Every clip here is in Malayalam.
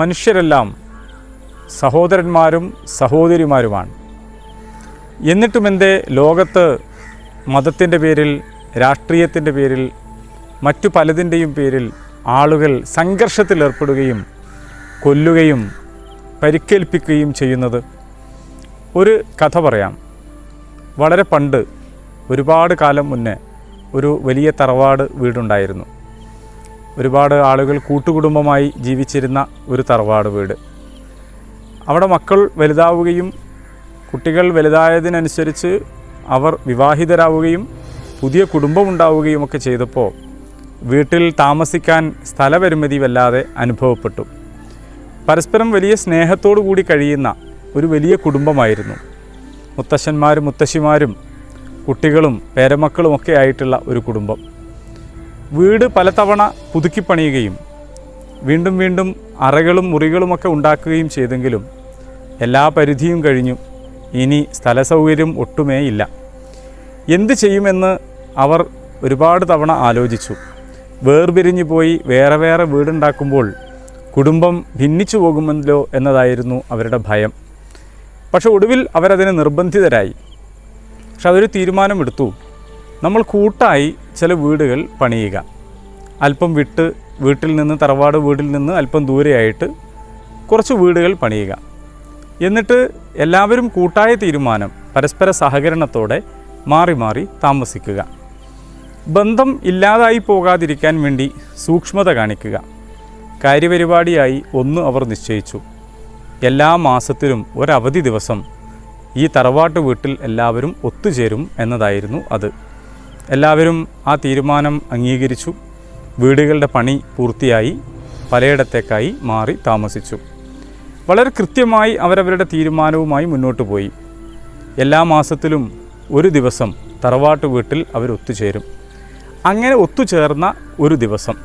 മനുഷ്യരെല്ലാം സഹോദരന്മാരും സഹോദരിമാരുമാണ്. എന്നിട്ടുമെന്തേ ലോകത്ത് മതത്തിൻ്റെ പേരിൽ, രാഷ്ട്രീയത്തിൻ്റെ പേരിൽ, മറ്റു പലതിൻ്റെയും പേരിൽ ആളുകൾ സംഘർഷത്തിലേർപ്പെടുകയും കൊല്ലുകയും പരിക്കേൽപ്പിക്കുകയും ചെയ്യുന്നത്? ഒരു കഥ പറയാം. വളരെ പണ്ട്, ഒരുപാട് കാലം മുന്നേ, ഒരു വലിയ തറവാട് വീടുണ്ടായിരുന്നു. ഒരുപാട് ആളുകൾ കൂട്ടുകുടുംബമായി ജീവിച്ചിരുന്ന ഒരു തറവാട് വീട്. അവിടെ മക്കൾ വലുതാവുകയും കുട്ടികൾ വലുതായതിനനുസരിച്ച് അവർ വിവാഹിതരാവുകയും പുതിയ കുടുംബമുണ്ടാവുകയുമൊക്കെ ചെയ്തപ്പോൾ വീട്ടിൽ താമസിക്കാൻ സ്ഥലപരിമിതി വല്ലാതെ അനുഭവപ്പെട്ടു. പരസ്പരം വലിയ സ്നേഹത്തോടു കൂടി കഴിയുന്ന ഒരു വലിയ കുടുംബമായിരുന്നു. മുത്തശ്ശന്മാരും മുത്തശ്ശിമാരും കുട്ടികളും പേരമക്കളുമൊക്കെ ആയിട്ടുള്ള ഒരു കുടുംബം. വീട് പലതവണ പുതുക്കിപ്പണിയുകയും വീണ്ടും വീണ്ടും അറകളും മുറികളുമൊക്കെ ഉണ്ടാക്കുകയും ചെയ്തെങ്കിലും എല്ലാ പരിധിയും കഴിഞ്ഞു. ഇനി സ്ഥലസൗകര്യം ഒട്ടുമേ ഇല്ല. എന്ത് ചെയ്യുമെന്ന് അവർ ഒരുപാട് തവണ ആലോചിച്ചു. വേർപിരിഞ്ഞു പോയി വേറെ വേറെ വീടുണ്ടാക്കുമ്പോൾ കുടുംബം ഭിന്നിച്ചു പോകുമല്ലോ എന്നതായിരുന്നു അവരുടെ ഭയം. പക്ഷെ ഒടുവിൽ അവരതിന് നിർബന്ധിതരായി. പക്ഷെ അതൊരു തീരുമാനമെടുത്തു, നമ്മൾ കൂട്ടായി ചില വീടുകൾ പണിയുക. അല്പം വിട്ട്, വീട്ടിൽ നിന്ന്, തറവാട് വീട്ടിൽ നിന്ന് അല്പം ദൂരെയായിട്ട് കുറച്ച് വീടുകൾ പണിയുക. എന്നിട്ട് എല്ലാവരും കൂട്ടായ തീരുമാനം, പരസ്പര സഹകരണത്തോടെ മാറി മാറി താമസിക്കുക. ബന്ധം ഇല്ലാതായി പോകാതിരിക്കാൻ വേണ്ടി സൂക്ഷ്മത കാണിക്കുക. കാര്യപരിപാടിയായി ഒന്ന് അവർ നിശ്ചയിച്ചു. എല്ലാ മാസത്തിലും ഒരവധി ദിവസം ഈ തറവാട്ട് വീട്ടിൽ എല്ലാവരും ഒത്തുചേരും എന്നതായിരുന്നു അത്. എല്ലാവരും ആ തീരുമാനം അംഗീകരിച്ചു. വീടുകളുടെ പണി പൂർത്തിയായി. പലയിടത്തേക്കായി മാറി താമസിച്ചു. വളരെ കൃത്യമായി അവരവരുടെ തീരുമാനവുമായി മുന്നോട്ട് പോയി. എല്ലാ മാസത്തിലും ഒരു ദിവസം തറവാട്ട് വീട്ടിൽ അവരൊത്തുചേരും. അങ്ങനെ ഒത്തുചേർന്ന ഒരു ദിവസം,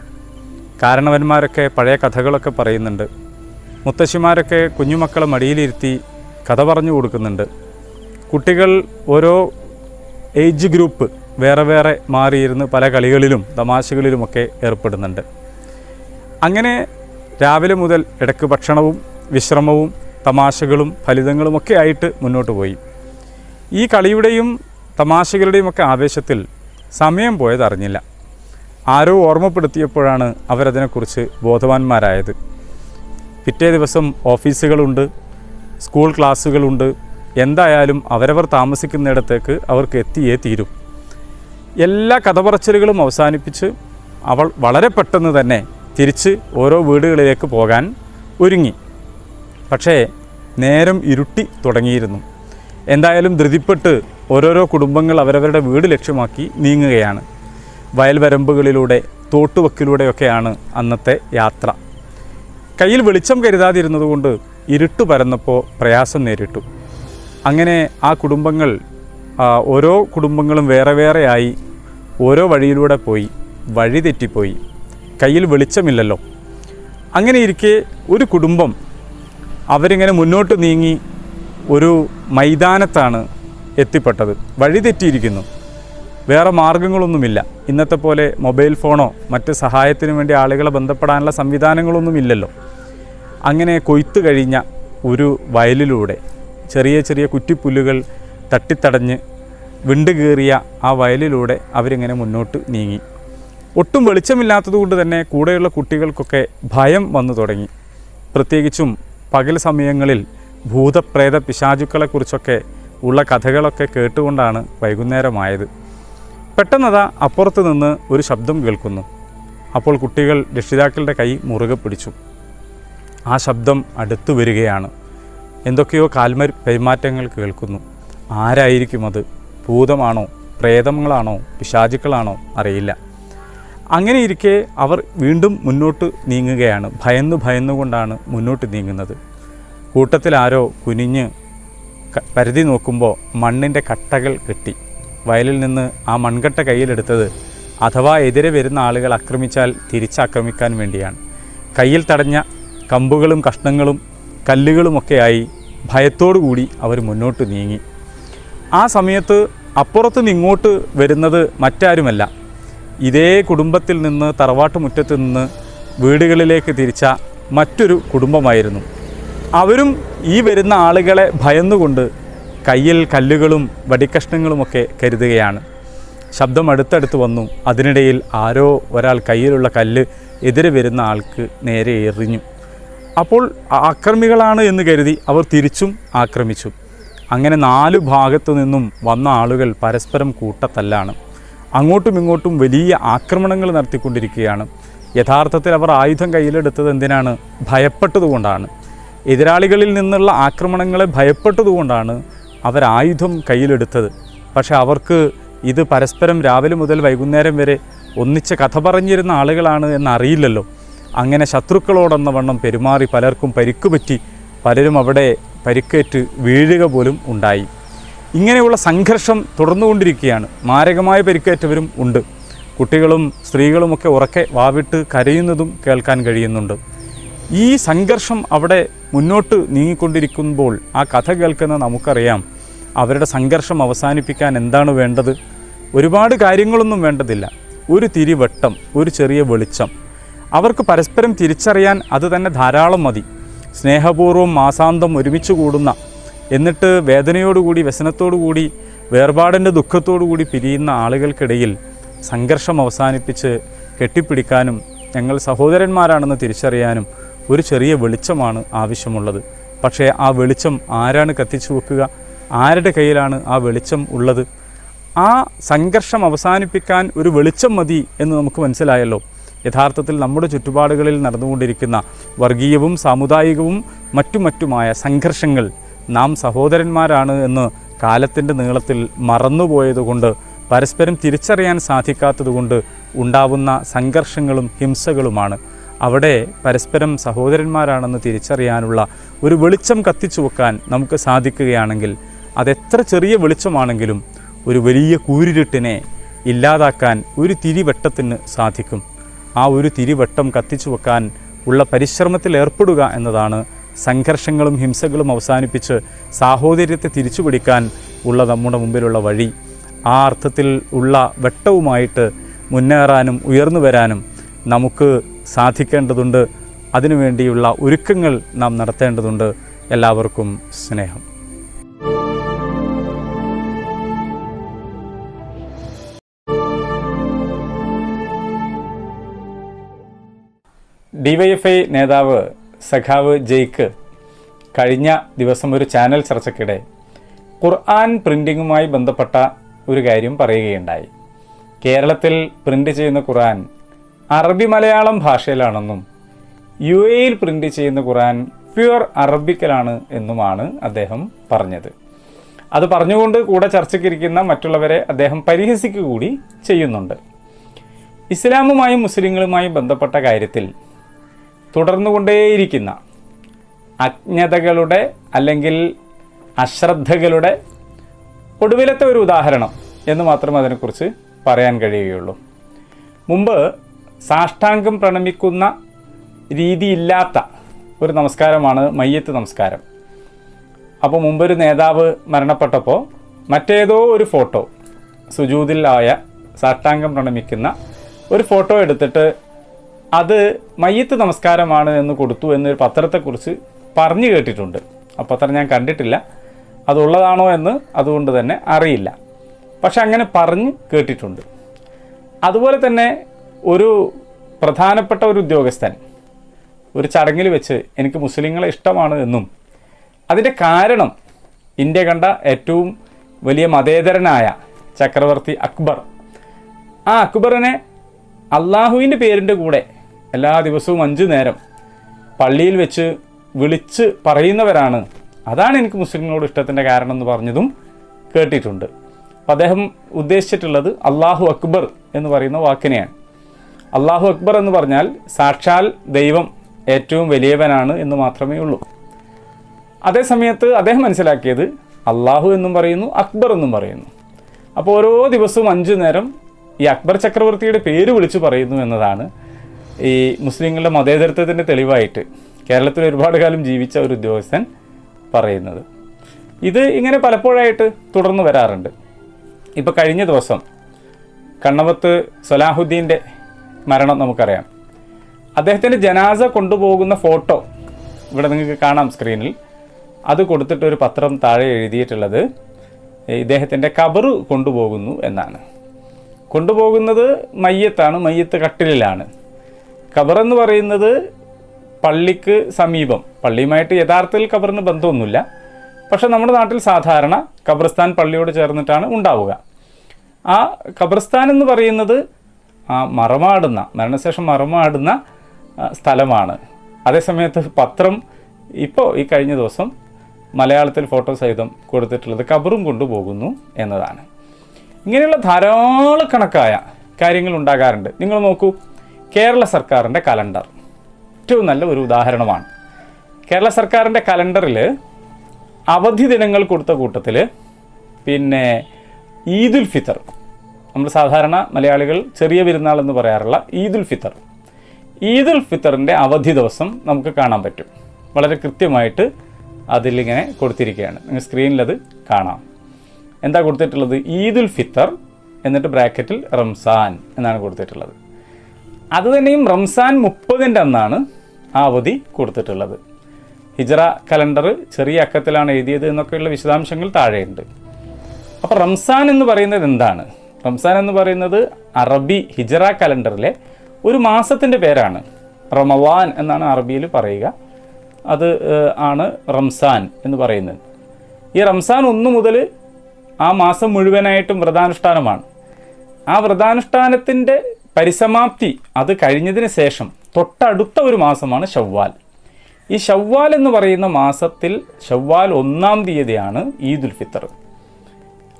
കാരണവന്മാരൊക്കെ പഴയ കഥകളൊക്കെ പറയുന്നുണ്ട്. മുത്തശ്ശിമാരൊക്കെ കുഞ്ഞുമക്കളെ മടിയിലിരുത്തി കഥ പറഞ്ഞു കൊടുക്കുന്നുണ്ട്. കുട്ടികൾ ഓരോ ഏജ് ഗ്രൂപ്പ് വേറെ വേറെ മാറിയിരുന്ന് പല കളികളിലും തമാശകളിലുമൊക്കെ ഏർപ്പെടുന്നുണ്ട്. അങ്ങനെ രാവിലെ മുതൽ ഇടയ്ക്ക് ഭക്ഷണവും വിശ്രമവും തമാശകളും ഫലിതങ്ങളുമൊക്കെ ആയിട്ട് മുന്നോട്ട് പോയി. ഈ കളിയുടെയും തമാശകളുടെയുമൊക്കെ ആവേശത്തിൽ സമയം പോയതറിഞ്ഞില്ല. ആരോ ഓർമ്മപ്പെടുത്തിയപ്പോഴാണ് അവരതിനെക്കുറിച്ച് ബോധവാന്മാരായത്. പിറ്റേ ദിവസം ഓഫീസുകളുണ്ട്, സ്കൂൾ ക്ലാസ്സുകളുണ്ട്. എന്തായാലും അവരവർ താമസിക്കുന്നിടത്തേക്ക് അവർക്ക് എത്തിയേ തീരും. എല്ലാ കഥപറച്ചിലുകളും അവസാനിപ്പിച്ച് അവൾ വളരെ പെട്ടെന്ന് തന്നെ തിരിച്ച് ഓരോ വീടുകളിലേക്ക് പോകാൻ ഒരുങ്ങി. പക്ഷേ നേരം ഇരുട്ടി തുടങ്ങിയിരുന്നു. എന്തായാലും ധൃതിപ്പെട്ട് ഓരോരോ കുടുംബങ്ങൾ അവരവരുടെ വീട് ലക്ഷ്യമാക്കി നീങ്ങുകയാണ്. വയൽവരമ്പുകളിലൂടെ തോട്ടുവക്കിലൂടെയൊക്കെയാണ് അന്നത്തെ യാത്ര. കയ്യിൽ വെളിച്ചം കരുതാതിരുന്നതുകൊണ്ട് ഇരുട്ട് പരന്നപ്പോൾ പ്രയാസം നേരിട്ടു. അങ്ങനെ ആ കുടുംബങ്ങൾ, ഓരോ കുടുംബങ്ങളും വേറെ വേറെയായി ഓരോ വഴിയിലൂടെ പോയി. വഴി തെറ്റിപ്പോയി, കയ്യിൽ വെളിച്ചമില്ലല്ലോ. അങ്ങനെ ഇരിക്കെ ഒരു കുടുംബം അവരിങ്ങനെ മുന്നോട്ട് നീങ്ങി ഒരു മൈതാനത്താണ് എത്തിപ്പെട്ടത്. വഴി തെറ്റിയിരിക്കുന്നു, വേറെ മാർഗങ്ങളൊന്നുമില്ല. ഇന്നത്തെ പോലെ മൊബൈൽ ഫോണോ മറ്റ് സഹായത്തിനു വേണ്ടി ആളുകളെ ബന്ധപ്പെടാനുള്ള സംവിധാനങ്ങളൊന്നും ഇല്ലല്ലോ. അങ്ങനെ കൊയ്ത്ത് കഴിഞ്ഞ ഒരു വയലിലൂടെ ചെറിയ ചെറിയ കുറ്റിപ്പുല്ലുകൾ തട്ടിത്തടഞ്ഞ് വിണ്ടുകീറിയ ആ വയലിലൂടെ അവരിങ്ങനെ മുന്നോട്ട് നീങ്ങി. ഒട്ടും വെളിച്ചമില്ലാത്തതുകൊണ്ട് തന്നെ കൂടെയുള്ള കുട്ടികൾക്കൊക്കെ ഭയം വന്നു തുടങ്ങി. പ്രത്യേകിച്ചും പകൽ സമയങ്ങളിൽ ഭൂതപ്രേത പിശാചുക്കളെക്കുറിച്ചൊക്കെ ഉള്ള കഥകളൊക്കെ കേട്ടുകൊണ്ടാണ് വൈകുന്നേരമായത്. പെട്ടെന്നതാ അപ്പുറത്ത് നിന്ന് ഒരു ശബ്ദം കേൾക്കുന്നു. അപ്പോൾ കുട്ടികൾ രക്ഷിതാക്കളുടെ കൈ മുറുകെ പിടിച്ചു. ആ ശബ്ദം അടുത്തു വരികയാണ്. എന്തൊക്കെയോ കാൽമരി പെരുമാറ്റങ്ങൾ കേൾക്കുന്നു. ആരായിരിക്കും അത്? ഭൂതമാണോ, പ്രേതങ്ങളാണോ, പിശാചുക്കളാണോ? അറിയില്ല. അങ്ങനെ ഇരിക്കെ അവർ വീണ്ടും മുന്നോട്ട് നീങ്ങുകയാണ്. ഭയന്നു ഭയന്നുകൊണ്ടാണ് മുന്നോട്ട് നീങ്ങുന്നത്. കൂട്ടത്തിലാരോ കുനിഞ്ഞ് പരിധി നോക്കുമ്പോൾ മണ്ണിൻ്റെ കട്ടകൾ കെട്ടി. വയലിൽ നിന്ന് ആ മൺകട്ട കയ്യിലെടുത്തത് അഥവാ എതിരെ വരുന്ന ആളുകൾ ആക്രമിച്ചാൽ തിരിച്ചാക്രമിക്കാൻ വേണ്ടിയാണ്. കയ്യിൽ തടഞ്ഞ കമ്പുകളും കഷ്ണങ്ങളും കല്ലുകളുമൊക്കെയായി ഭയത്തോടു കൂടി അവർ മുന്നോട്ട് നീങ്ങി. ആ സമയത്ത് അപ്പുറത്ത് നിന്നിങ്ങോട്ട് വരുന്നത് മറ്റാരുമല്ല, ഇതേ കുടുംബത്തിൽ നിന്ന്, തറവാട്ടുമുറ്റത്ത് നിന്ന് വീടുകളിലേക്ക് തിരിച്ച മറ്റൊരു കുടുംബമായിരുന്നു. അവരും ഈ വരുന്ന ആളുകളെ ഭയന്നുകൊണ്ട് കയ്യിൽ കല്ലുകളും വടിക്കഷ്ണങ്ങളുമൊക്കെ കരുതുകയാണ്. ശബ്ദം അടുത്തടുത്ത് വന്നു. അതിനിടയിൽ ആരോ ഒരാൾ കയ്യിലുള്ള കല്ല് എതിരെ വരുന്ന ആൾക്ക് നേരെ എറിഞ്ഞു. അപ്പോൾ ആക്രമികളാണ് എന്ന് കരുതി അവർ തിരിച്ചും ആക്രമിച്ചു. അങ്ങനെ നാല് ഭാഗത്തു നിന്നും വന്ന ആളുകൾ പരസ്പരം കൂട്ടത്തല്ലാണ്. അങ്ങോട്ടും ഇങ്ങോട്ടും വലിയ ആക്രമണങ്ങൾ നടത്തിക്കൊണ്ടിരിക്കുകയാണ്. യഥാർത്ഥത്തിൽ അവർ ആയുധം കയ്യിലെടുത്തത് എന്തിനാണ്? ഭയപ്പെട്ടതുകൊണ്ടാണ്. എതിരാളികളിൽ നിന്നുള്ള ആക്രമണങ്ങളെ ഭയപ്പെട്ടതുകൊണ്ടാണ് അവരായുധം കയ്യിലെടുത്തത്. പക്ഷെ അവർക്ക് ഇത് പരസ്പരം രാവിലെ മുതൽ വൈകുന്നേരം വരെ ഒന്നിച്ച് കഥ പറഞ്ഞിരുന്ന ആളുകളാണ് എന്നറിയില്ലല്ലോ. അങ്ങനെ ശത്രുക്കളോടെന്ന വണ്ണം പെരുമാറി പലർക്കും പരിക്ക് പറ്റി, പലരും അവിടെ പരിക്കേറ്റ് വീഴുക പോലും ഉണ്ടായി. ഇങ്ങനെയുള്ള സംഘർഷം തുടർന്നുകൊണ്ടിരിക്കുകയാണ്. മാരകമായ പരിക്കേറ്റവരും ഉണ്ട്. കുട്ടികളും സ്ത്രീകളുമൊക്കെ ഉറക്കെ വാവിട്ട് കരയുന്നതും കേൾക്കാൻ കഴിയുന്നുണ്ട്. ഈ സംഘർഷം അവിടെ മുന്നോട്ട് നീങ്ങിക്കൊണ്ടിരിക്കുമ്പോൾ ആ കഥ കേൾക്കുന്ന നമുക്കറിയാം അവരുടെ സംഘർഷം അവസാനിപ്പിക്കാൻ എന്താണ് വേണ്ടത്. ഒരുപാട് കാര്യങ്ങളൊന്നും വേണ്ടതില്ല, ഒരു തിരിവട്ടം, ഒരു ചെറിയ വെളിച്ചം. അവർക്ക് പരസ്പരം തിരിച്ചറിയാൻ അത് തന്നെ ധാരാളം മതി. സ്നേഹപൂർവ്വം മാസാന്തം ഒരുമിച്ച് കൂടുന്ന, എന്നിട്ട് വേദനയോടുകൂടി വ്യസനത്തോടുകൂടി വേർപാടിൻ്റെ ദുഃഖത്തോടുകൂടി പിരിയുന്ന ആളുകൾക്കിടയിൽ സംഘർഷം അവസാനിപ്പിച്ച് കെട്ടിപ്പിടിക്കാനും ഞങ്ങൾ സഹോദരന്മാരാണെന്ന് തിരിച്ചറിയാനും ഒരു ചെറിയ വെളിച്ചമാണ് ആവശ്യമുള്ളത്. പക്ഷേ ആ വെളിച്ചം ആരാണ് കത്തിച്ചു വെക്കുക? ആരുടെ കയ്യിലാണ് ആ വെളിച്ചം ഉള്ളത്? ആ സംഘർഷം അവസാനിപ്പിക്കാൻ ഒരു വെളിച്ചം മതി എന്ന് നമുക്ക് മനസ്സിലായല്ലോ. യഥാർത്ഥത്തിൽ നമ്മുടെ ചുറ്റുപാടുകളിൽ നടന്നുകൊണ്ടിരിക്കുന്ന വർഗീയവും സാമുദായികവും മറ്റുമറ്റുമായ സംഘർഷങ്ങൾ നാം സഹോദരന്മാരാണ് എന്ന് കാലത്തിൻ്റെ നീളത്തിൽ മറന്നുപോയതുകൊണ്ട്, പരസ്പരം തിരിച്ചറിയാൻ സാധിക്കാത്തതുകൊണ്ട് ഉണ്ടാവുന്ന സംഘർഷങ്ങളും ഹിംസകളുമാണ്. അവിടെ പരസ്പരം സഹോദരന്മാരാണെന്ന് തിരിച്ചറിയാനുള്ള ഒരു വെളിച്ചം കത്തിച്ചു വെക്കാൻ നമുക്ക് സാധിക്കുകയാണെങ്കിൽ, അതെത്ര ചെറിയ വെളിച്ചമാണെങ്കിലും ഒരു വലിയ കൂരിരുട്ടിനെ ഇല്ലാതാക്കാൻ ഒരു തിരിവട്ടത്തിന് സാധിക്കും. ആ ഒരു തിരിവട്ടം കത്തിച്ചു വെക്കാൻ ഉള്ള പരിശ്രമത്തിലേർപ്പെടുക എന്നതാണ് സംഘർഷങ്ങളും ഹിംസകളും അവസാനിപ്പിച്ച് സാഹോദര്യത്തെ തിരിച്ചു പിടിക്കാൻ ഉള്ള നമ്മുടെ മുമ്പിലുള്ള വഴി. ആ അർത്ഥത്തിൽ ഉള്ള വെട്ടവുമായിട്ട് മുന്നേറാനും ഉയർന്നു വരാനും നമുക്ക് സാധിക്കേണ്ടതുണ്ട്. അതിനുവേണ്ടിയുള്ള ഒരുക്കങ്ങൾ നാം നടത്തേണ്ടതുണ്ട്. എല്ലാവർക്കും സ്നേഹം. ഡിവൈഎഫ്ഐ നേതാവ് സഖാവ് ജയ്ക്ക് കഴിഞ്ഞ ദിവസം ഒരു ചാനൽ ചർച്ചയ്ക്കിടെ ഖുർആൻ പ്രിൻറ്റിങ്ങുമായി ബന്ധപ്പെട്ട ഒരു കാര്യം പറയുകയുണ്ടായി. കേരളത്തിൽ പ്രിൻ്റ് ചെയ്യുന്ന ഖുർആൻ അറബി മലയാളം ഭാഷയിലാണെന്നും യു എയിൽ പ്രിൻ്റ് ചെയ്യുന്ന ഖുർആൻ പ്യുവർ അറബിക്കലാണ് എന്നുമാണ് അദ്ദേഹം പറഞ്ഞത്. അത് പറഞ്ഞുകൊണ്ട് കൂടെ ചർച്ചയ്ക്കിരിക്കുന്ന മറ്റുള്ളവരെ അദ്ദേഹം പരിഹസിക്കുക കൂടി ചെയ്യുന്നുണ്ട്. ഇസ്ലാമുമായും മുസ്ലിങ്ങളുമായും ബന്ധപ്പെട്ട കാര്യത്തിൽ തുടർന്നുകൊണ്ടേയിരിക്കുന്ന അജ്ഞതകളുടെ അല്ലെങ്കിൽ അശ്രദ്ധകളുടെ ഒടുവിലത്തെ ഒരു ഉദാഹരണം എന്ന് മാത്രമേ അതിനെക്കുറിച്ച് പറയാൻ കഴിയുകയുള്ളൂ. മുമ്പ് സാഷ്ടാംഗം പ്രണമിക്കുന്ന രീതിയില്ലാത്ത ഒരു നമസ്കാരമാണ് മയ്യത്ത് നമസ്കാരം. അപ്പോൾ മുമ്പൊരു നേതാവ് മരണപ്പെട്ടപ്പോൾ മറ്റേതോ ഒരു ഫോട്ടോ, സുജൂദിലായ സാഷ്ടാംഗം പ്രണമിക്കുന്ന ഒരു ഫോട്ടോ എടുത്തിട്ട് അത് മയ്യത്ത് നമസ്കാരമാണ് എന്ന് കൊടുത്തു എന്നൊരു പത്രത്തെക്കുറിച്ച് പറഞ്ഞു കേട്ടിട്ടുണ്ട്. ആ പത്രം ഞാൻ കണ്ടിട്ടില്ല, അതുള്ളതാണോ എന്ന് അതുകൊണ്ട് തന്നെ അറിയില്ല. പക്ഷെ അങ്ങനെ പറഞ്ഞ് കേട്ടിട്ടുണ്ട്. അതുപോലെ തന്നെ ഒരു പ്രധാനപ്പെട്ട ഒരു ഉദ്യോഗസ്ഥൻ ഒരു ചടങ്ങിൽ വെച്ച് എനിക്ക് മുസ്ലിങ്ങളെ ഇഷ്ടമാണ് എന്നും അതിൻ്റെ കാരണം ഇന്ത്യ കണ്ട ഏറ്റവും വലിയ മതേതരനായ ചക്രവർത്തി അക്ബർ, ആ അക്ബറിനെ അള്ളാഹുവിൻ്റെ പേരിൻ്റെ കൂടെ എല്ലാ ദിവസവും 5 നേരം പള്ളിയിൽ വെച്ച് വിളിച്ച് പറയുന്നവരാണ്, അതാണ് എനിക്ക് മുസ്ലിങ്ങളോട് ഇഷ്ടത്തിൻ്റെ കാരണം എന്ന് പറഞ്ഞതും കേട്ടിട്ടുണ്ട്. അപ്പം അദ്ദേഹം ഉദ്ദേശിച്ചിട്ടുള്ളത് അള്ളാഹു അക്ബർ എന്ന് പറയുന്ന വാക്കിനെയാണ്. അള്ളാഹു അക്ബർ എന്ന് പറഞ്ഞാൽ സാക്ഷാൽ ദൈവം ഏറ്റവും വലിയവനാണ് എന്ന് മാത്രമേ ഉള്ളൂ. അതേസമയത്ത് അദ്ദേഹം മനസ്സിലാക്കിയത് അള്ളാഹു എന്നും പറയുന്നു അക്ബർ എന്നും പറയുന്നു. അപ്പോൾ ഓരോ ദിവസവും 5 നേരം ഈ അക്ബർ ചക്രവർത്തിയുടെ പേര് വിളിച്ച് പറയുന്നു എന്നതാണ് ഈ മുസ്ലിങ്ങളുടെ മതേതരത്വത്തിൻ്റെ തെളിവായിട്ട് കേരളത്തിൽ ഒരുപാട് കാലം ജീവിച്ച ഒരു ഉദ്യോഗസ്ഥൻ പറയുന്നത്. ഇത് ഇങ്ങനെ പലപ്പോഴായിട്ട് തുടർന്ന് വരാറുണ്ട്. ഇപ്പോൾ കഴിഞ്ഞ ദിവസം കണ്ണവത്ത് സലാഹുദ്ദീൻ്റെ മരണം നമുക്കറിയാം. അദ്ദേഹത്തിൻ്റെ ജനാസ കൊണ്ടുപോകുന്ന ഫോട്ടോ ഇവിടെ നിങ്ങൾക്ക് കാണാം സ്ക്രീനിൽ. അത് കൊടുത്തിട്ടൊരു പത്രം താഴെ എഴുതിയിട്ടുള്ളത് ഇദ്ദേഹത്തിൻ്റെ കബറ് കൊണ്ടുപോകുന്നു എന്നാണ്. കൊണ്ടുപോകുന്നത് മയ്യത്താണ്, മയ്യത്ത് കട്ടിലിലാണ്. ഖബറെന്ന് പറയുന്നത് പള്ളിക്ക് സമീപം, പള്ളിയുമായിട്ട് യഥാർത്ഥത്തിൽ ഖബറിന് ബന്ധമൊന്നുമില്ല. പക്ഷെ നമ്മുടെ നാട്ടിൽ സാധാരണ ഖബർസ്ഥാൻ പള്ളിയോട് ചേർന്നിട്ടാണ് ഉണ്ടാവുക. ആ ഖബർസ്ഥാൻ എന്ന് പറയുന്നത് മറമാടുന്ന, മരണശേഷം മറമാടുന്ന സ്ഥലമാണ്. അതേസമയത്ത് പത്രം ഇപ്പോൾ ഈ കഴിഞ്ഞ ദിവസം മലയാളത്തിൽ ഫോട്ടോ സഹിതം കൊടുത്തിട്ടുള്ളത് ഖബറും കൊണ്ടുപോകുന്നു എന്നതാണ്. ഇങ്ങനെയുള്ള ധാരാളക്കണക്കായ കാര്യങ്ങൾ ഉണ്ടാകാറുണ്ട്. നിങ്ങൾ നോക്കൂ, കേരള സർക്കാരിൻ്റെ കലണ്ടർ ഏറ്റവും നല്ല ഒരു ഉദാഹരണമാണ്. കേരള സർക്കാരിൻ്റെ കലണ്ടറിൽ അവധി ദിനങ്ങൾ കൊടുത്ത കൂട്ടത്തിൽ പിന്നെ ഈദുൽ ഫിത്തർ, നമ്മൾ സാധാരണ മലയാളികൾ ചെറിയ പെരുന്നാൾ എന്ന് പറയാറുള്ള ഈദുൽ ഫിത്തറിൻ്റെ അവധി ദിവസം നമുക്ക് കാണാൻ പറ്റും. വളരെ കൃത്യമായിട്ട് അതിലിങ്ങനെ കൊടുത്തിരിക്കുകയാണ്. നിങ്ങൾ സ്ക്രീനിലത് കാണാം. എന്താ കൊടുത്തിട്ടുള്ളത്? ഈദുൽ ഫിത്തർ, എന്നിട്ട് ബ്രാക്കറ്റിൽ റംസാൻ എന്നാണ് കൊടുത്തിട്ടുള്ളത്. അതുതന്നെയും റംസാൻ 30-ൻ്റെ അന്നാണ് ആ അവധി കൊടുത്തിട്ടുള്ളത്. ഹിജറ കലണ്ടർ ചെറിയ അക്കത്തിലാണ് എഴുതിയത് എന്നൊക്കെയുള്ള വിശദാംശങ്ങൾ താഴെയുണ്ട്. അപ്പോൾ റംസാൻ എന്ന് പറയുന്നത് എന്താണ്? റംസാൻ എന്ന് പറയുന്നത് അറബി ഹിജറ കലണ്ടറിലെ ഒരു മാസത്തിൻ്റെ പേരാണ്. റമളാൻ എന്നാണ് അറബിയിൽ പറയുക. അത് ആണ് റംസാൻ എന്ന് പറയുന്നത്. ഈ റംസാൻ 1 മുതൽ ആ മാസം മുഴുവനായിട്ടും വ്രതാനുഷ്ഠാനമാണ്. ആ വ്രതാനുഷ്ഠാനത്തിൻ്റെ പരിസമാപ്തി അത് കഴിഞ്ഞതിന് ശേഷം തൊട്ടടുത്ത ഒരു മാസമാണ് ശവ്വാൽ. ഈ ശവ്വാൽ എന്ന് പറയുന്ന മാസത്തിൽ ശവ്വാൽ 1-ാം തീയതിയാണ് ഈദുൽ ഫിത്തർ.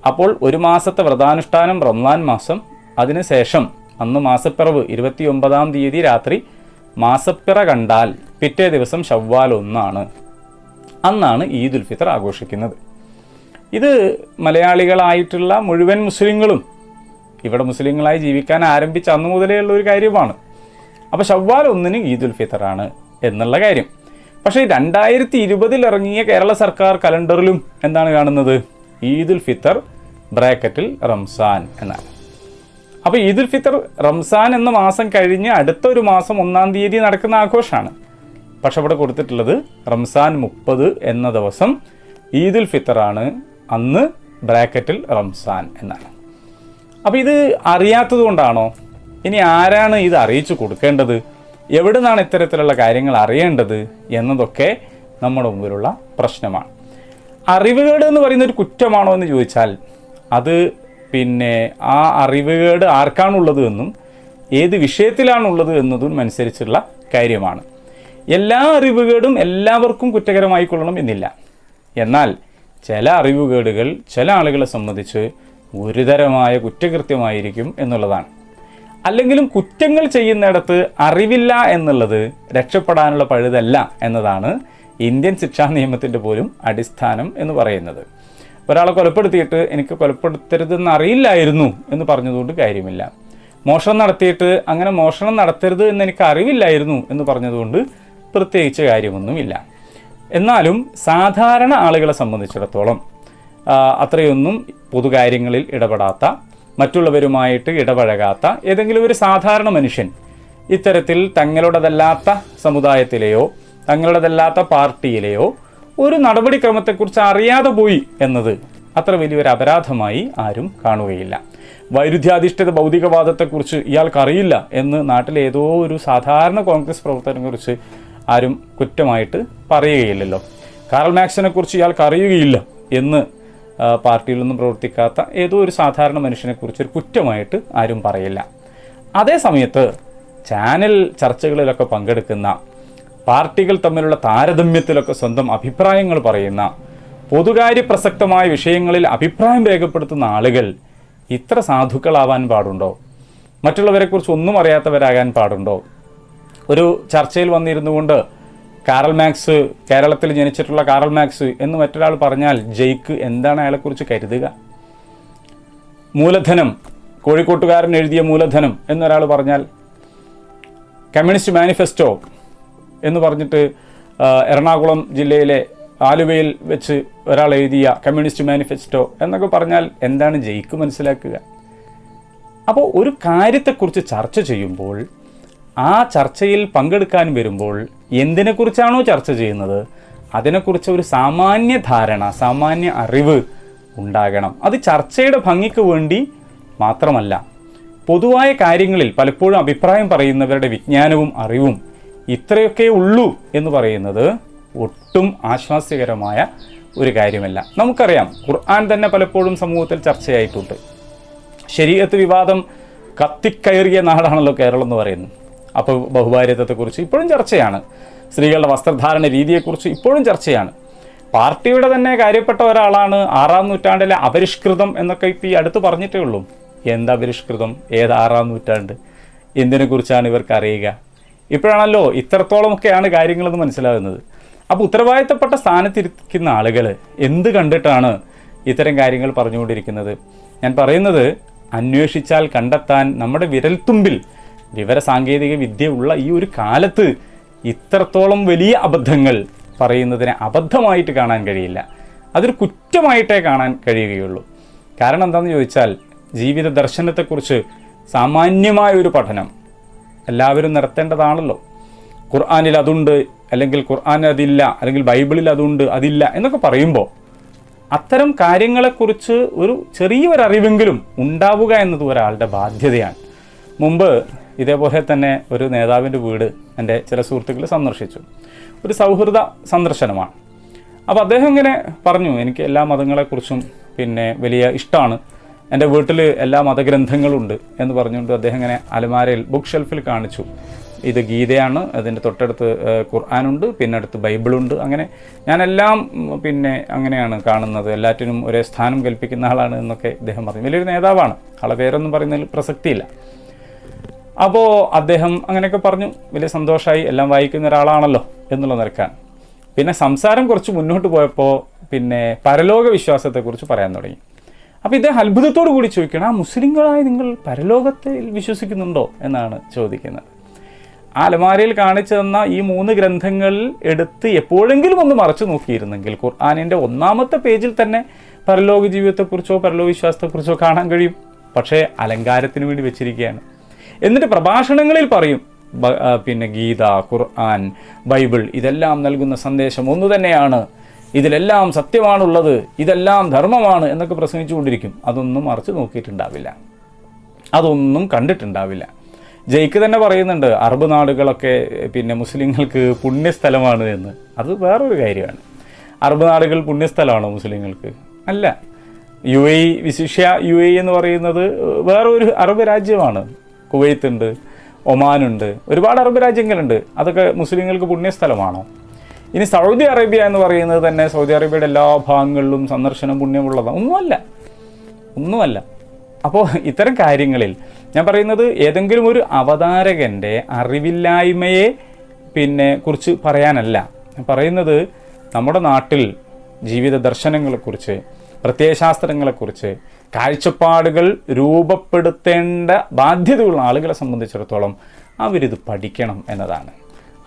അപ്പോൾ ഒരു മാസത്തെ വ്രതാനുഷ്ഠാനം റംസാൻ മാസം, അതിനുശേഷം അന്ന് മാസപ്പിറവ് 29-ാം തീയതി രാത്രി മാസപ്പിറ കണ്ടാൽ പിറ്റേ ദിവസം ശവ്വാൽ 1-ആണ്, അന്നാണ് ഈദുൽ ഫിത്തർ ആഘോഷിക്കുന്നത്. ഇത് മലയാളികളായിട്ടുള്ള മുഴുവൻ മുസ്ലിങ്ങളും ഇവിടെ മുസ്ലിങ്ങളായി ജീവിക്കാൻ ആരംഭിച്ച അന്ന് മുതലേ ഉള്ള ഒരു കാര്യമാണ്. അപ്പോൾ ശവ്വാൽ 1-ന് ഈദുൽ ഫിത്തറാണ് എന്നുള്ള കാര്യം. പക്ഷേ 2020 ഇറങ്ങിയ കേരള സർക്കാർ കലണ്ടറിലും എന്താണ് കാണുന്നത്? ഈദുൽ ഫിത്തർ ബ്രാക്കറ്റിൽ റംസാൻ എന്നാണ്. അപ്പോൾ ഈദുൽ ഫിത്തർ റംസാൻ എന്ന മാസം കഴിഞ്ഞ് അടുത്ത ഒരു മാസം 1-ാം തീയതി നടക്കുന്ന ആഘോഷമാണ്. പക്ഷെ ഇവിടെ കൊടുത്തിട്ടുള്ളത് റംസാൻ 30 എന്ന ദിവസം ഈദുൽ ഫിത്തറാണ്, അന്ന് ബ്രാക്കറ്റിൽ റംസാൻ എന്നാണ്. അപ്പോൾ ഇത് അറിയാത്തത് കൊണ്ടാണോ? ഇനി ആരാണ് ഇത് അറിയിച്ചു കൊടുക്കേണ്ടത്? എവിടെ നിന്നാണ് ഇത്തരത്തിലുള്ള കാര്യങ്ങൾ അറിയേണ്ടത് എന്നതൊക്കെ നമ്മുടെ മുമ്പിലുള്ള പ്രശ്നമാണ്. അറിവുകേട് എന്ന് പറയുന്നൊരു കുറ്റമാണോ എന്ന് ചോദിച്ചാൽ അത് പിന്നെ ആ അറിവുകേട് ആർക്കാണുള്ളത് എന്നും ഏത് വിഷയത്തിലാണുള്ളത് എന്നതും അനുസരിച്ചുള്ള കാര്യമാണ്. എല്ലാ അറിവുകേടും എല്ലാവർക്കും കുറ്റകരമായിക്കൊള്ളണം എന്നില്ല. എന്നാൽ ചില അറിവുകേടുകൾ ചില ആളുകളെ സംബന്ധിച്ച് ഗുരുതരമായ കുറ്റകൃത്യമായിരിക്കും എന്നുള്ളതാണ്. അല്ലെങ്കിലും കുറ്റങ്ങൾ ചെയ്യുന്നിടത്ത് അറിവില്ല എന്നുള്ളത് രക്ഷപ്പെടാനുള്ള പഴുതല്ല എന്നതാണ് ഇന്ത്യൻ ശിക്ഷാ നിയമത്തിൻ്റെ പോലും അടിസ്ഥാനം എന്ന് പറയുന്നത്. ഒരാളെ കൊലപ്പെടുത്തിയിട്ട് എനിക്ക് കൊലപ്പെടുത്തരുതെന്ന് അറിയില്ലായിരുന്നു എന്ന് പറഞ്ഞതുകൊണ്ട് കാര്യമില്ല. മോഷണം നടത്തിയിട്ട് അങ്ങനെ മോഷണം നടത്തരുത് എന്ന് എനിക്ക് അറിവില്ലായിരുന്നു എന്ന് പറഞ്ഞതുകൊണ്ട് പ്രത്യേകിച്ച് കാര്യമൊന്നുമില്ല. എന്നാലും സാധാരണ ആളുകളെ സംബന്ധിച്ചിടത്തോളം അത്രയൊന്നും പൊതുകാര്യങ്ങളിൽ ഇടപെടാത്ത, മറ്റുള്ളവരുമായിട്ട് ഇടപഴകാത്ത ഏതെങ്കിലും ഒരു സാധാരണ മനുഷ്യൻ ഇത്തരത്തിൽ തങ്ങളുടേതല്ലാത്ത സമുദായത്തിലെയോ തങ്ങളുടേതല്ലാത്ത പാർട്ടിയിലെയോ ഒരു നടപടിക്രമത്തെക്കുറിച്ച് അറിയാതെ പോയി എന്നത് അത്ര വലിയൊരു അപരാധമായി ആരും കാണുകയില്ല. വൈരുദ്ധ്യാധിഷ്ഠിത ഭൗതികവാദത്തെക്കുറിച്ച് ഇയാൾക്കറിയില്ല എന്ന് നാട്ടിലെ ഏതോ ഒരു സാധാരണ കോൺഗ്രസ് പ്രവർത്തകനെക്കുറിച്ച് ആരും കുറ്റമായിട്ട് പറയുകയില്ലല്ലോ. കാറൽ മാർക്സിനെക്കുറിച്ച് ഇയാൾക്കറിയുകയില്ല എന്ന് പാർട്ടിയിലൊന്നും പ്രവർത്തിക്കാത്ത ഏതോ ഒരു സാധാരണ മനുഷ്യനെക്കുറിച്ച് ഒരു കുറ്റമായിട്ട് ആരും പറയില്ല. അതേസമയത്ത് ചാനൽ ചർച്ചകളിലൊക്കെ പങ്കെടുക്കുന്ന, പാർട്ടികൾ തമ്മിലുള്ള താരതമ്യത്തിലൊക്കെ സ്വന്തം അഭിപ്രായങ്ങൾ പറയുന്ന, പൊതുകാര്യ പ്രസക്തമായ വിഷയങ്ങളിൽ അഭിപ്രായം രേഖപ്പെടുത്തുന്ന ആളുകൾ ഇത്ര സാധുക്കളാവാൻ പാടുണ്ടോ? മറ്റുള്ളവരെക്കുറിച്ച് ഒന്നും അറിയാത്തവരാകാൻ പാടുണ്ടോ? ഒരു ചർച്ചയിൽ വന്നിരുന്നു കൊണ്ട് കാറൽ മാർക്സ്, കേരളത്തിൽ ജനിച്ചിട്ടുള്ള കാറൽ മാർക്സ് എന്ന് മറ്റൊരാൾ പറഞ്ഞാൽ ജയ്ക്ക് എന്താണ് അയാളെക്കുറിച്ച് കരുതുക? മൂലധനം, കോഴിക്കോട്ടുകാരൻ എഴുതിയ മൂലധനം എന്നൊരാൾ പറഞ്ഞാൽ, കമ്മ്യൂണിസ്റ്റ് മാനിഫെസ്റ്റോ എന്ന് പറഞ്ഞിട്ട് എറണാകുളം ജില്ലയിലെ ആലുവയിൽ വെച്ച് ഒരാൾ എഴുതിയ കമ്മ്യൂണിസ്റ്റ് മാനിഫെസ്റ്റോ എന്നൊക്കെ പറഞ്ഞാൽ എന്താണ് ജയിക്ക് മനസ്സിലാക്കുക? അപ്പോൾ ഒരു കാര്യത്തെക്കുറിച്ച് ചർച്ച ചെയ്യുമ്പോൾ ആ ചർച്ചയിൽ പങ്കെടുക്കാൻ വരുമ്പോൾ എന്തിനെക്കുറിച്ചാണോ ചർച്ച ചെയ്യുന്നത് അതിനെക്കുറിച്ച് ഒരു സാമാന്യ ധാരണ, സാമാന്യ അറിവ് ഉണ്ടാകണം. അത് ചർച്ചയുടെ ഭംഗിക്ക് വേണ്ടി മാത്രമല്ല, പൊതുവായ കാര്യങ്ങളിൽ പലപ്പോഴും അഭിപ്രായം പറയുന്നവരുടെ വിജ്ഞാനവും അറിവും ഇത്രയൊക്കെ ഉള്ളൂ എന്ന് പറയുന്നത് ഒട്ടും ആശ്വാസ്യകരമായ ഒരു കാര്യമല്ല. നമുക്കറിയാം, ഖുർആൻ തന്നെ പലപ്പോഴും സമൂഹത്തിൽ ചർച്ചയായിട്ടുണ്ട്. ശരീഅത്ത് വിവാദം കത്തിക്കയറിയ നാടാണല്ലോ കേരളം എന്ന് പറയുന്നത്. അപ്പോൾ ബഹുഭാര്യത്വത്തെക്കുറിച്ച് ഇപ്പോഴും ചർച്ചയാണ്, സ്ത്രീകളുടെ വസ്ത്രധാരണ രീതിയെക്കുറിച്ച് ഇപ്പോഴും ചർച്ചയാണ്. പാർട്ടിയുടെ തന്നെ കാര്യപ്പെട്ട ഒരാളാണ്, 6-ാം നൂറ്റാണ്ടിലെ അപരിഷ്കൃതം എന്നൊക്കെ ഇപ്പോൾ ഈ അടുത്ത് പറഞ്ഞിട്ടേ ഉള്ളൂ. എന്താ അപരിഷ്കൃതം? ഏത് 6-ാം നൂറ്റാണ്ട്? എന്തിനെക്കുറിച്ചാണ് ഇവർക്ക് അറിയുക? ഇപ്പോഴാണല്ലോ ഇത്രത്തോളമൊക്കെയാണ് കാര്യങ്ങളെന്ന് മനസ്സിലാകുന്നത്. അപ്പോൾ ഉത്തരവാദിത്തപ്പെട്ട സ്ഥാനത്തിരിക്കുന്ന ആളുകൾ എന്ത് കണ്ടിട്ടാണ് ഇത്തരം കാര്യങ്ങൾ പറഞ്ഞുകൊണ്ടിരിക്കുന്നത്? ഞാൻ പറയുന്നത്, അന്വേഷിച്ചാൽ കണ്ടെത്താൻ നമ്മുടെ വിരൽത്തുമ്പിൽ വിവരസാങ്കേതിക വിദ്യ ഉള്ള ഈ ഒരു കാലത്ത് ഇത്രത്തോളം വലിയ അബദ്ധങ്ങൾ പറയുന്നതിനെ അബദ്ധമായിട്ട് കാണാൻ കഴിയില്ല. അതൊരു കുറ്റമായിട്ടേ കാണാൻ കഴിയുകയുള്ളൂ. കാരണം എന്താണെന്ന് ചോദിച്ചാൽ, ജീവിത ദർശനത്തെക്കുറിച്ച് സാമാന്യമായൊരു പഠനം എല്ലാവരും നടത്തേണ്ടതാണല്ലോ. ഖുർആനിൽ അതുണ്ട്, അല്ലെങ്കിൽ ഖുർആൻ അതില്ല, അല്ലെങ്കിൽ ബൈബിളിൽ അതുണ്ട് അതില്ല എന്നൊക്കെ പറയുമ്പോൾ അത്തരം കാര്യങ്ങളെക്കുറിച്ച് ഒരു ചെറിയൊരറിവെങ്കിലും ഉണ്ടാവുക എന്നത് ഒരാളുടെ ബാധ്യതയാണ്. മുമ്പ് ഇതേപോലെ തന്നെ ഒരു നേതാവിൻ്റെ വീട് എൻ്റെ ചില സുഹൃത്തുക്കൾ സന്ദർശിച്ചു. ഒരു സൗഹൃദ സന്ദർശനമാണ്. അപ്പോൾ അദ്ദേഹം ഇങ്ങനെ പറഞ്ഞു, എനിക്ക് എല്ലാ മതങ്ങളെക്കുറിച്ചും പിന്നെ വലിയ ഇഷ്ടമാണ്, എൻ്റെ വീട്ടിൽ എല്ലാ മതഗ്രന്ഥങ്ങളുണ്ട് എന്ന് പറഞ്ഞുകൊണ്ട് അദ്ദേഹം ഇങ്ങനെ അലമാരയിൽ ബുക്ക് ഷെൽഫിൽ കാണിച്ചു. ഇത് ഗീതയാണ്, അതിൻ്റെ തൊട്ടടുത്ത് ഖുർആനുണ്ട്, പിന്നെ അടുത്ത് ബൈബിളുണ്ട്. അങ്ങനെ ഞാനെല്ലാം പിന്നെ അങ്ങനെയാണ് കാണുന്നത്, എല്ലാറ്റിനും ഒരേ സ്ഥാനം കൽപ്പിക്കുന്ന ആളാണ് എന്നൊക്കെ ഇദ്ദേഹം പറഞ്ഞു. വലിയൊരു നേതാവാണ്, ആളെ പേരൊന്നും പറയുന്നതിൽ പ്രസക്തിയില്ല. അപ്പോൾ അദ്ദേഹം അങ്ങനെയൊക്കെ പറഞ്ഞു, വലിയ സന്തോഷമായി, എല്ലാം വായിക്കുന്ന ഒരാളാണല്ലോ എന്നുള്ള നിലക്കാണ്. പിന്നെ സംസാരം കുറച്ച് മുന്നോട്ട് പോയപ്പോൾ പിന്നെ പരലോക വിശ്വാസത്തെക്കുറിച്ച് പറയാൻ തുടങ്ങി. അപ്പോൾ ഇദ്ദേഹം അത്ഭുതത്തോടു കൂടി ചോദിക്കണം, ആ മുസ്ലിങ്ങളായി നിങ്ങൾ പരലോകത്തിൽ വിശ്വസിക്കുന്നുണ്ടോ എന്നാണ് ചോദിക്കുന്നത്. ആ അലമാരയിൽ കാണിച്ചു തന്ന ഈ 3 ഗ്രന്ഥങ്ങൾ എടുത്ത് എപ്പോഴെങ്കിലും ഒന്ന് മറച്ചു നോക്കിയിരുന്നെങ്കിൽ ഖുർആനിൻ്റെ 1-ാമത്തെ പേജിൽ തന്നെ പരലോക ജീവിതത്തെക്കുറിച്ചോ പരലോക വിശ്വാസത്തെക്കുറിച്ചോ കാണാൻ കഴിയും. പക്ഷേ അലങ്കാരത്തിന് വേണ്ടി വെച്ചിരിക്കുകയാണ്. എന്നിട്ട് പ്രഭാഷണങ്ങളിൽ പറയും, പിന്നെ ഗീത, ഖുർആൻ, ബൈബിൾ ഇതെല്ലാം നൽകുന്ന സന്ദേശം ഒന്നു തന്നെയാണ്, ഇതിലെല്ലാം സത്യമാണുള്ളത്, ഇതെല്ലാം ധർമ്മമാണ് എന്നൊക്കെ പ്രസംഗിച്ചുകൊണ്ടിരിക്കും. അതൊന്നും മറച്ചു നോക്കിയിട്ടുണ്ടാവില്ല, അതൊന്നും കണ്ടിട്ടുണ്ടാവില്ല. ജയ്ക്ക് തന്നെ പറയുന്നുണ്ട്, അറബ് നാടുകളൊക്കെ പിന്നെ മുസ്ലിങ്ങൾക്ക് പുണ്യസ്ഥലമാണ് എന്ന്. അത് വേറൊരു കാര്യമാണ്. അറബ് നാടുകൾ പുണ്യസ്ഥലമാണോ മുസ്ലിങ്ങൾക്ക്? അല്ല. UAE, വിശിഷ്യ UAE എന്ന് പറയുന്നത് വേറൊരു അറബ് രാജ്യമാണ്. കുവൈത്തുണ്ട്, ഒമാനുണ്ട്, ഒരുപാട് അറബ് രാജ്യങ്ങളുണ്ട്. അതൊക്കെ മുസ്ലിങ്ങൾക്ക് പുണ്യസ്ഥലമാണോ? ഇനി സൗദി അറേബ്യ എന്ന് പറയുന്നത് തന്നെ സൗദി അറേബ്യയുടെ എല്ലാ ഭാഗങ്ങളിലും സന്ദർശനം പുണ്യമുള്ളതാണ്? ഒന്നുമല്ല. അപ്പോൾ ഇത്തരം കാര്യങ്ങളിൽ ഞാൻ പറയുന്നത്, ഏതെങ്കിലും ഒരു അവതാരകൻ്റെ അറിവില്ലായ്മയെ കുറിച്ച് പറയാനല്ല ഞാൻ പറയുന്നത്. നമ്മുടെ നാട്ടിൽ ജീവിത ദർശനങ്ങളെക്കുറിച്ച്, പ്രത്യയശാസ്ത്രങ്ങളെക്കുറിച്ച് കാഴ്ചപ്പാടുകൾ രൂപപ്പെടുത്തേണ്ട ബാധ്യതയുള്ള ആളുകളെ സംബന്ധിച്ചിടത്തോളം അവരിത് പഠിക്കണം എന്നതാണ്.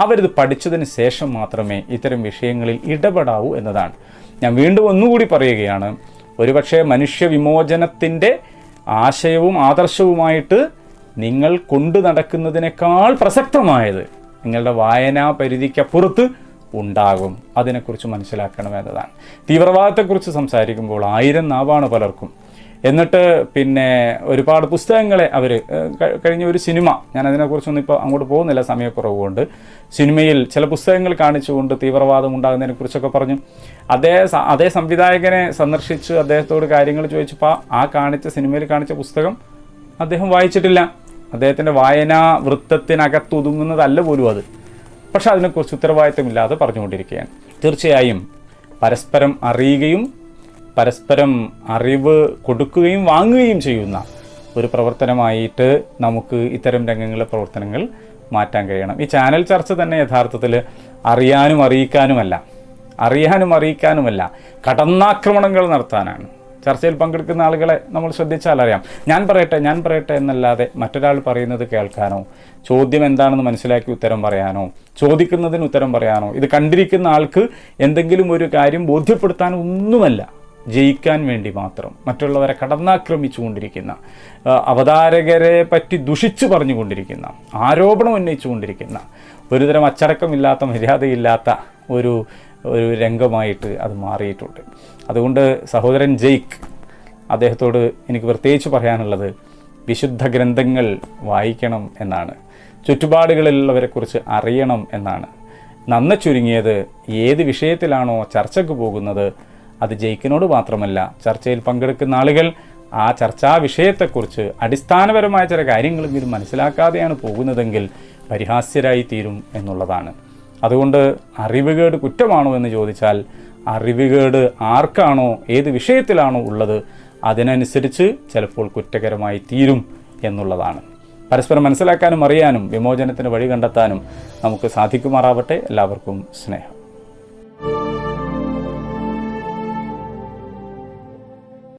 അവരിത് പഠിച്ചതിന് ശേഷം മാത്രമേ ഇത്തരം വിഷയങ്ങളിൽ ഇടപെടാവൂ എന്നതാണ്. ഞാൻ വീണ്ടും ഒന്നുകൂടി പറയുകയാണ്, ഒരുപക്ഷെ മനുഷ്യവിമോചനത്തിൻ്റെ ആശയവും ആദർശവുമായിട്ട് നിങ്ങൾ കൊണ്ടു നടക്കുന്നതിനേക്കാൾ പ്രസക്തമായത് നിങ്ങളുടെ വായനാ പരിധിക്കപ്പുറത്ത് ഉണ്ടാകും. അതിനെക്കുറിച്ച് മനസ്സിലാക്കണമെന്നതാണ്. തീവ്രവാദത്തെക്കുറിച്ച് സംസാരിക്കുമ്പോൾ 1000 നാവാണ് പലർക്കും. എന്നിട്ട് പിന്നെ ഒരുപാട് പുസ്തകങ്ങളെ അവർ കഴിഞ്ഞ ഒരു സിനിമ, ഞാൻ അതിനെക്കുറിച്ചൊന്നും ഇപ്പോൾ അങ്ങോട്ട് പോകുന്നില്ല സമയക്കുറവ് കൊണ്ട്, സിനിമയിൽ ചില പുസ്തകങ്ങൾ കാണിച്ചുകൊണ്ട് തീവ്രവാദം ഉണ്ടാകുന്നതിനെക്കുറിച്ചൊക്കെ പറഞ്ഞു. അതേ സംവിധായകനെ സന്ദർശിച്ച് അദ്ദേഹത്തോട് കാര്യങ്ങൾ ചോദിച്ചപ്പോൾ ആ സിനിമയിൽ കാണിച്ച പുസ്തകം അദ്ദേഹം വായിച്ചിട്ടില്ല. അദ്ദേഹത്തിൻ്റെ വായനാ വൃത്തത്തിനകത്തൊതുങ്ങുന്നതല്ല പോലും അത്. പക്ഷെ അതിനെക്കുറിച്ച് ഉത്തരവാദിത്തമില്ലാതെ പറഞ്ഞുകൊണ്ടിരിക്കുകയാണ്. തീർച്ചയായും പരസ്പരം അറിയുകയും പരസ്പരം അറിവ് കൊടുക്കുകയും വാങ്ങുകയും ചെയ്യുന്ന ഒരു പ്രവർത്തനമായിട്ട് നമുക്ക് ഇത്തരം രംഗങ്ങളിലെ പ്രവർത്തനങ്ങൾ മാറ്റാൻ കഴിയണം. ഈ ചാനൽ ചർച്ച തന്നെ യഥാർത്ഥത്തിൽ അറിയാനും അറിയിക്കാനുമല്ല, കടന്നാക്രമണങ്ങൾ നടത്താനാണ്. ചർച്ചയിൽ പങ്കെടുക്കുന്ന ആളുകളെ നമ്മൾ ശ്രദ്ധിച്ചാൽ അറിയാം, ഞാൻ പറയട്ടെ എന്നല്ലാതെ മറ്റൊരാൾ പറയുന്നത് കേൾക്കാനോ, ചോദ്യം എന്താണെന്ന് മനസ്സിലാക്കി ഉത്തരം പറയാനോ, ചോദിക്കുന്നതിന് ഉത്തരം പറയാനോ, ഇത് കണ്ടിരിക്കുന്ന ആൾക്ക് എന്തെങ്കിലും ഒരു കാര്യം ബോധ്യപ്പെടുത്താനോ ഒന്നുമല്ല ജയിക്കാൻ വേണ്ടി മാത്രം മറ്റുള്ളവരെ കടന്നാക്രമിച്ചുകൊണ്ടിരിക്കുന്ന, അവതാരകരെ പറ്റി ദുഷിച്ചു പറഞ്ഞുകൊണ്ടിരിക്കുന്ന, ആരോപണം ഉന്നയിച്ചുകൊണ്ടിരിക്കുന്ന, ഒരുതരം അച്ചടക്കമില്ലാത്ത മര്യാദയില്ലാത്ത ഒരു ഒരു രംഗമായിട്ട് അത് മാറിയിട്ടുണ്ട്. അതുകൊണ്ട് സഹോദരൻ ജെയ്ക്ക്, അദ്ദേഹത്തോട് എനിക്ക് പ്രത്യേകിച്ച് പറയാനുള്ളത് വിശുദ്ധ ഗ്രന്ഥങ്ങൾ വായിക്കണം എന്നാണ്, ചുറ്റുപാടുകളിലുള്ളവരെക്കുറിച്ച് അറിയണം എന്നാണ്. നന്ന ചുരുങ്ങിയത് ഏത് വിഷയത്തിലാണോ ചർച്ചയ്ക്ക് പോകുന്നത്, അത് ജെയ്ക്കിനോട് മാത്രമല്ല, ചർച്ചയിൽ പങ്കെടുക്കുന്ന ആളുകൾ ആ ചർച്ചാ വിഷയത്തെക്കുറിച്ച് അടിസ്ഥാനപരമായ ചില കാര്യങ്ങളെങ്കിലും മനസ്സിലാക്കാതെയാണ് പോകുന്നതെങ്കിൽ പരിഹാസ്യരായി തീരും എന്നുള്ളതാണ്. അതുകൊണ്ട് അറിവുകേട് കുറ്റമാണോ എന്ന് ചോദിച്ചാൽ, അറിവുകേട് ആർക്കാണോ ഏത് വിഷയത്തിലാണോ ഉള്ളത് അതിനനുസരിച്ച് ചിലപ്പോൾ കുറ്റകരമായി തീരും എന്നുള്ളതാണ്. പരസ്പരം മനസ്സിലാക്കാനും അറിയാനും വിമോചനത്തിന് വഴി കണ്ടെത്താനും നമുക്ക് സാധിക്കുമാറാവട്ടെ. എല്ലാവർക്കും സ്നേഹം.